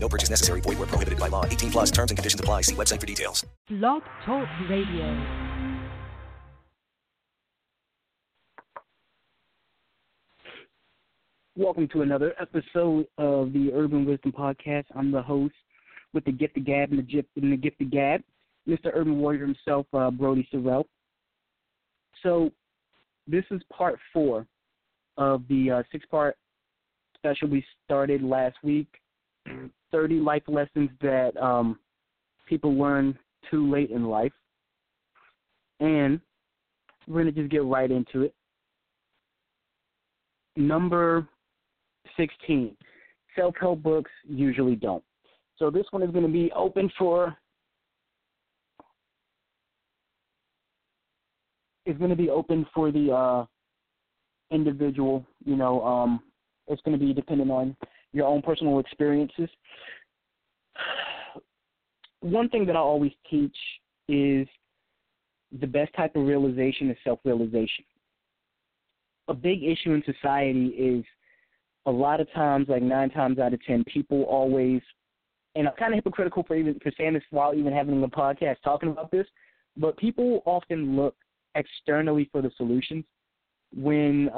No purchase necessary. Void where prohibited by law. 18 plus terms and conditions apply. See website for details. Blog Talk Radio. Welcome to another episode of the Urban Wisdom Podcast. I'm the host with the Gift of Gab and the Gift of Gab, Mr. Urban Warrior himself, Brody Sorrell. So this is part 4 of the 6-part special we started last week. 30 life lessons that people learn too late in life. And we're going to just get right into it. Number 16, self-help books usually don't. So this one is going to be open for the individual. You know, it's going to be dependent on your own personal experiences. One thing that I always teach is the best type of realization is self-realization. A big issue in society is a lot of times, like 9 times out of 10, people always, and I'm kind of hypocritical for saying this while even having a podcast talking about this, but people often look externally for the solutions when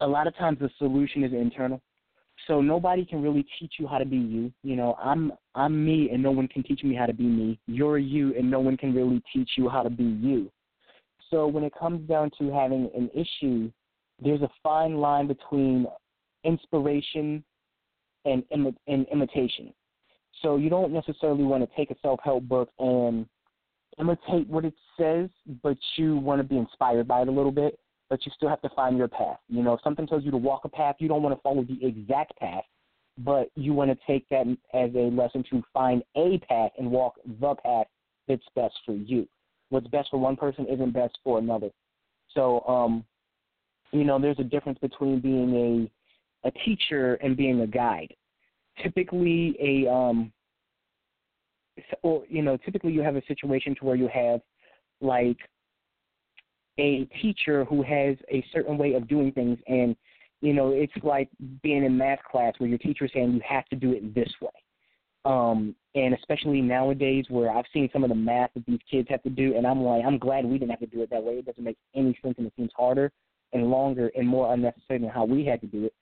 a lot of times the solution is internal. So nobody can really teach you how to be you. You know, I'm me, and no one can teach me how to be me. You're you, and no one can really teach you how to be you. So when it comes down to having an issue, there's a fine line between inspiration and imitation. So you don't necessarily want to take a self-help book and imitate what it says, but you want to be inspired by it a little bit. But you still have to find your path. You know, if something tells you to walk a path, you don't want to follow the exact path, but you want to take that as a lesson to find a path and walk the path that's best for you. What's best for one person isn't best for another. So, you know, there's a difference between being a teacher and being a guide. Typically, typically you have a situation to where you have, like, a teacher who has a certain way of doing things, and, you know, it's like being in math class where your teacher's saying you have to do it this way. And especially nowadays where I've seen some of the math that these kids have to do, and I'm like, I'm glad we didn't have to do it that way. It doesn't make any sense, and it seems harder and longer and more unnecessary than how we had to do it.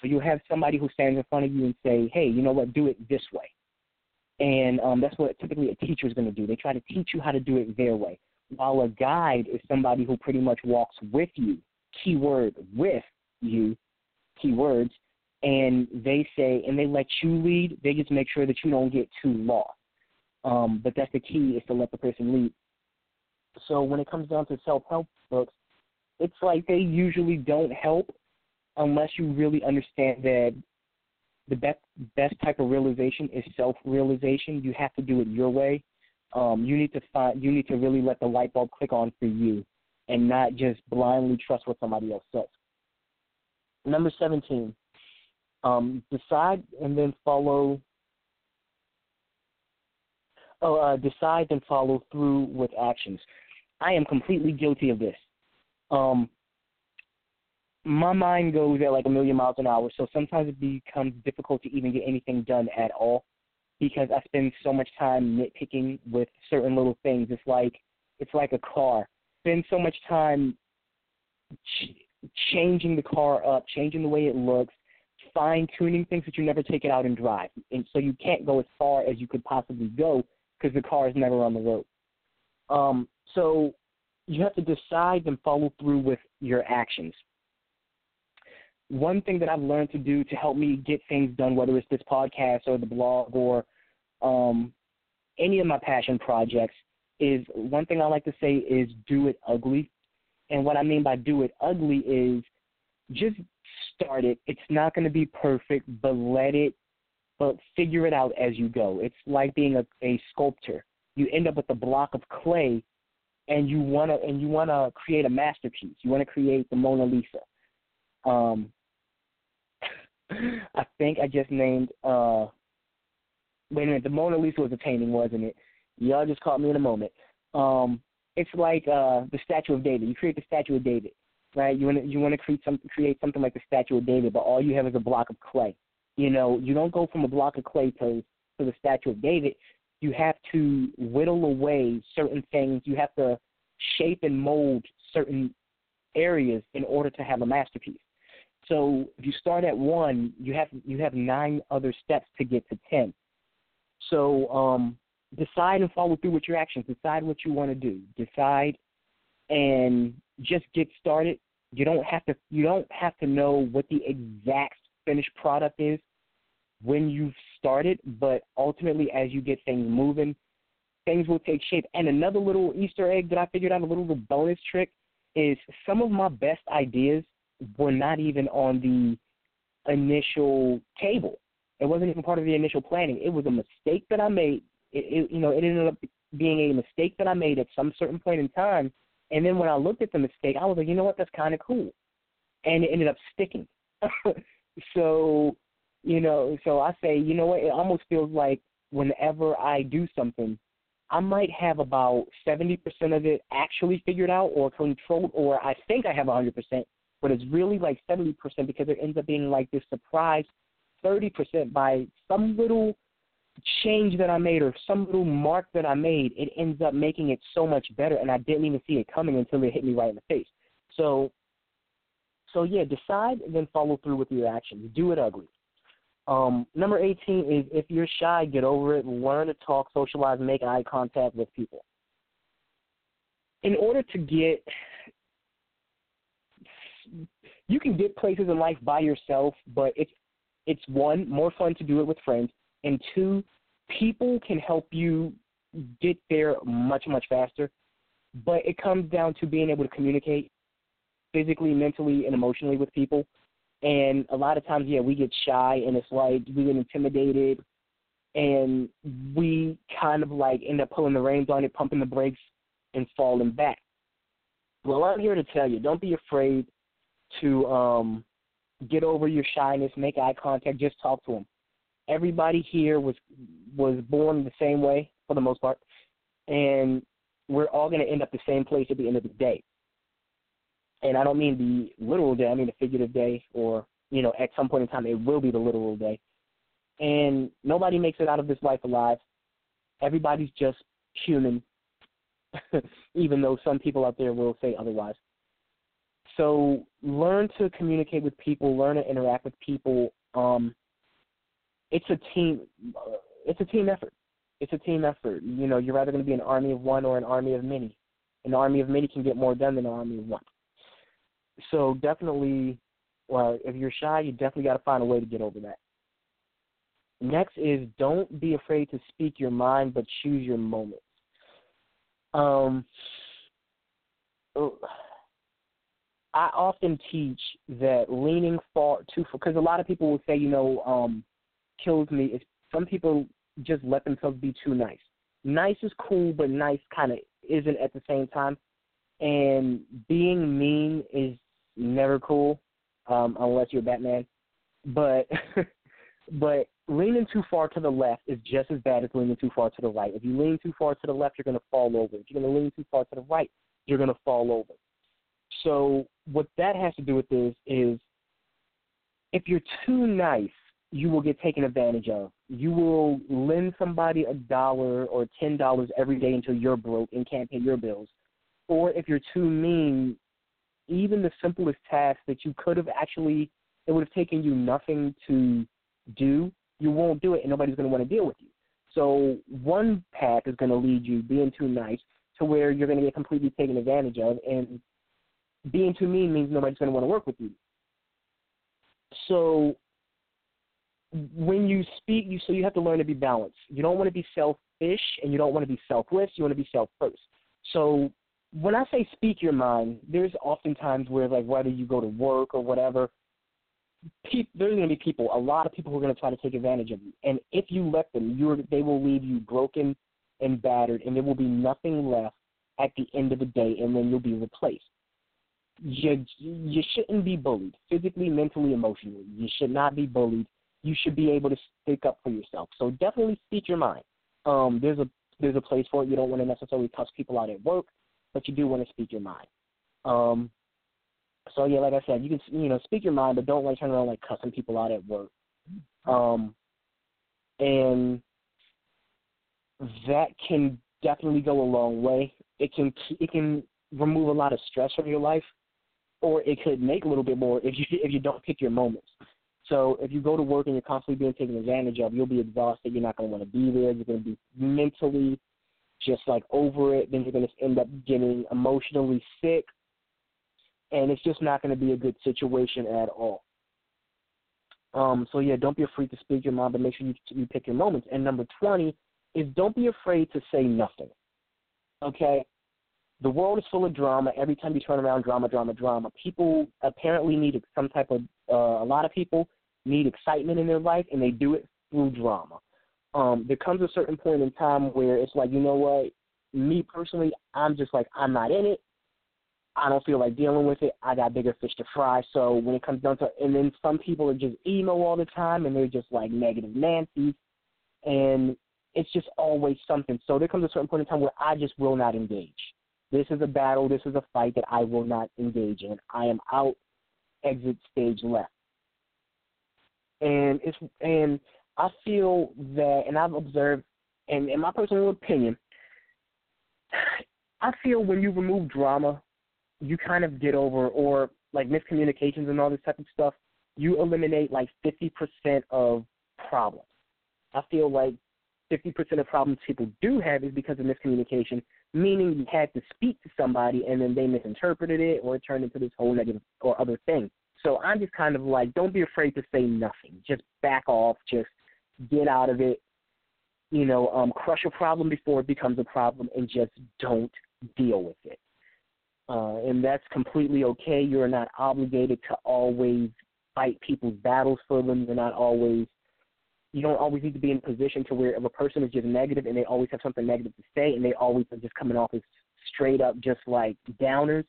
So you have somebody who stands in front of you and say, hey, you know what, do it this way. And that's what typically a teacher is going to do. They try to teach you how to do it their way. While a guide is somebody who pretty much walks with you, keyword with you, keywords, and they say, and they let you lead, they just make sure that you don't get too lost. But that's the key, is to let the person lead. So when it comes down to self-help books, it's like they usually don't help unless you really understand that the best type of realization is self-realization. You have to do it your way. You need to really let the light bulb click on for you and not just blindly trust what somebody else says. Number 17, decide and follow through with actions. I am completely guilty of this. My mind goes at like a million miles an hour, so sometimes it becomes difficult to even get anything done at all, because I spend so much time nitpicking with certain little things. It's like a car. Spend so much time changing the car up, changing the way it looks, fine-tuning things that you never take it out and drive. And so you can't go as far as you could possibly go because the car is never on the road. So you have to decide and follow through with your actions. One thing that I've learned to do to help me get things done, whether it's this podcast or the blog or any of my passion projects, is one thing I like to say is do it ugly. And what I mean by do it ugly is just start it. It's not going to be perfect, but figure it out as you go. It's like being a sculptor. end up with a block of clay, and you wanna create a masterpiece. You wanna create the Mona Lisa. I think I just named. Wait a minute, the Mona Lisa was a painting, wasn't it? Y'all just caught me in a moment. It's like the Statue of David. You create the Statue of David, right? You wanna create something like the Statue of David, but all you have is a block of clay. You know, you don't go from a block of clay to the Statue of David. You have to whittle away certain things. You have to shape and mold certain areas in order to have a masterpiece. So if you start at one, you have 9 other steps to get to 10. So decide and follow through with your actions. Decide what you want to do. Decide and just get started. You don't have to know what the exact finished product is when you've started, but ultimately as you get things moving, things will take shape. And another little Easter egg that I figured out, a little bonus trick, is some of my best ideas were not even on the initial table. It wasn't even part of the initial planning. It was a mistake that I made. It ended up being a mistake that I made at some certain point in time. And then when I looked at the mistake, I was like, you know what, that's kind of cool. And it ended up sticking. So I say, you know what, it almost feels like whenever I do something, I might have about 70% of it actually figured out or controlled, or I think I have 100%, but it's really like 70% because it ends up being like this surprise 30% by some little change that I made or some little mark that I made. It ends up making it so much better, and I didn't even see it coming until it hit me right in the face. So yeah, decide and then follow through with your actions. Do it ugly. Number 18 is if you're shy, get over it. Learn to talk, socialize, make eye contact with people. In order to get – you can get places in life by yourself, but it's one, more fun to do it with friends, and 2, people can help you get there much, much faster. But it comes down to being able to communicate physically, mentally, and emotionally with people. And a lot of times, yeah, we get shy, and it's like we get intimidated, and we kind of like end up pulling the reins on it, pumping the brakes, and falling back. Well, I'm here to tell you, don't be afraid to get over your shyness, make eye contact, just talk to them. Everybody here was born the same way for the most part, and we're all going to end up the same place at the end of the day. And I don't mean the literal day, I mean the figurative day, or, you know, at some point in time it will be the literal day. And nobody makes it out of this life alive. Everybody's just human, even though some people out there will say otherwise. So learn to communicate with people, learn to interact with people. It's a team effort. It's a team effort. You know, you're either going to be an army of one or an army of many. An army of many can get more done than an army of one. So definitely, well, if you're shy, you definitely got to find a way to get over that. Next is don't be afraid to speak your mind, but choose your moments. I often teach that leaning far too far, because a lot of people will say, you know, kills me is some people just let themselves be too nice. Nice is cool, but nice kind of isn't at the same time. And being mean is never cool, unless you're Batman. But leaning too far to the left is just as bad as leaning too far to the right. If you lean too far to the left, you're going to fall over. If you're going to lean too far to the right, you're going to fall over. So what that has to do with this is if you're too nice, you will get taken advantage of. You will lend somebody $1 or $10 every day until you're broke and can't pay your bills. Or if you're too mean, even the simplest task that you could have actually, it would have taken you nothing to do, you won't do it, and nobody's going to want to deal with you. So one path is going to lead you, being too nice, to where you're going to get completely taken advantage of, and being too mean means nobody's going to want to work with you. So when you speak, you have to learn to be balanced. You don't want to be selfish, and you don't want to be selfless. You want to be self-first. So when I say speak your mind, there's oftentimes where, like, whether you go to work or whatever, there's going to be a lot of people who are going to try to take advantage of you. And if you let them, they will leave you broken and battered, and there will be nothing left at the end of the day, and then you'll be replaced. You shouldn't be bullied, physically, mentally, emotionally. You should not be bullied. You should be able to stick up for yourself. So definitely speak your mind. There's a place for it. You don't want to necessarily cuss people out at work, but you do want to speak your mind. So yeah, like I said, you can speak your mind, but don't like turn around like cussing people out at work. And that can definitely go a long way. It can remove a lot of stress from your life, or it could make a little bit more if you don't pick your moments. So if you go to work and you're constantly being taken advantage of, you'll be exhausted. You're not going to want to be there. You're going to be mentally just like over it. Then you're going to end up getting emotionally sick, and it's just not going to be a good situation at all. So yeah, don't be afraid to speak your mind, but make sure you pick your moments. And number 20 is don't be afraid to say nothing. Okay? The world is full of drama. Every time you turn around, drama, drama, drama. People apparently need some type of a lot of people need excitement in their life, and they do it through drama. There comes a certain point in time where it's like, you know what, me personally, I'm just like, I'm not in it. I don't feel like dealing with it. I got bigger fish to fry. So when it comes down to, and then some people are just emo all the time, and they're just like negative Nancy, and it's just always something. So there comes a certain point in time where I just will not engage. This is a battle. This is a fight that I will not engage in. I am out, exit stage left. And I feel that, and I've observed, and in my personal opinion, I feel when you remove drama, you kind of get over, or like miscommunications and all this type of stuff, you eliminate like 50% of problems. I feel like 50% of problems people do have is because of miscommunication, meaning you had to speak to somebody and then they misinterpreted it, or it turned into this whole negative or other thing. So I'm just kind of like, don't be afraid to say nothing. Just back off. Just get out of it. Crush a problem before it becomes a problem, and just don't deal with it. And that's completely okay. You're not obligated to always fight people's battles for them. You don't always need to be in a position to where if a person is just negative and they always have something negative to say and they always are just coming off as straight up just like downers,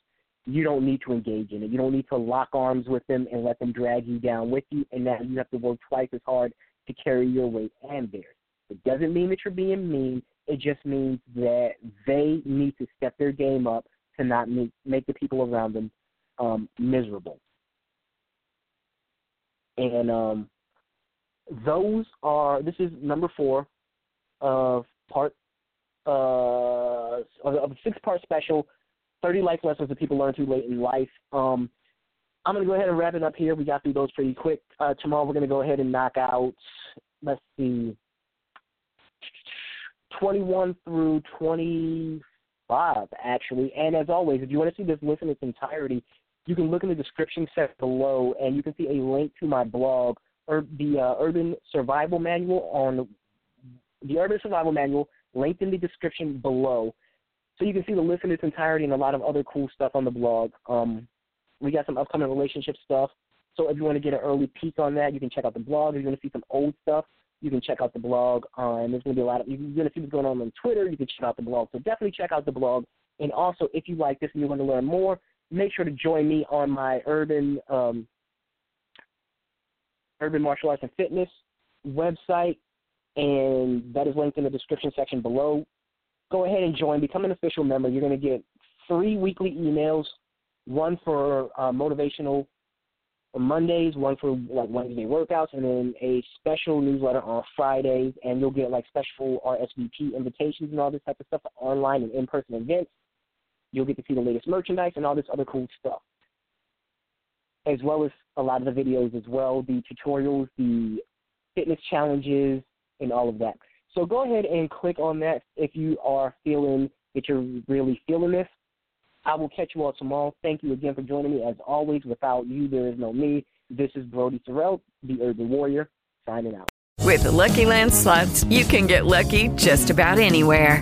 you don't need to engage in it. You don't need to lock arms with them and let them drag you down with you, and now you have to work twice as hard to carry your weight and theirs. It doesn't mean that you're being mean. It just means that they need to step their game up to not make the people around them miserable. And this is number 4 of a 6-part special, 30 life lessons that people learn too late in life. I'm going to go ahead and wrap it up here. We got through those pretty quick. Tomorrow we're going to go ahead and knock out, 21 through 25, actually. And as always, if you want to see this list in its entirety, you can look in the description set below, and you can see a link to my blog, Urban Survival Manual, on the Urban Survival Manual, linked in the description below. So you can see the list in its entirety and a lot of other cool stuff on the blog. We got some upcoming relationship stuff. So if you want to get an early peek on that, you can check out the blog. If you want to see some old stuff, you can check out the blog. And there's going to be you're going to see what's going on Twitter. You can check out the blog. So definitely check out the blog. And also, if you like this and you want to learn more, make sure to join me on my Urban Martial Arts and Fitness website, and that is linked in the description section below. Go ahead and join. Become an official member. You're going to get 3 weekly emails, one for motivational Mondays, one for like Wednesday workouts, and then a special newsletter on Fridays, and you'll get like special RSVP invitations and all this type of stuff, online and in-person events. You'll get to see the latest merchandise and all this other cool stuff, as well as a lot of the videos as well, the tutorials, the fitness challenges, and all of that. So go ahead and click on that if you are feeling that you're really feeling this. I will catch you all tomorrow. Thank you again for joining me. As always, without you, there is no me. This is Brody Sorrell, the Urban Warrior, signing out. With the Lucky Land Slots, you can get lucky just about anywhere.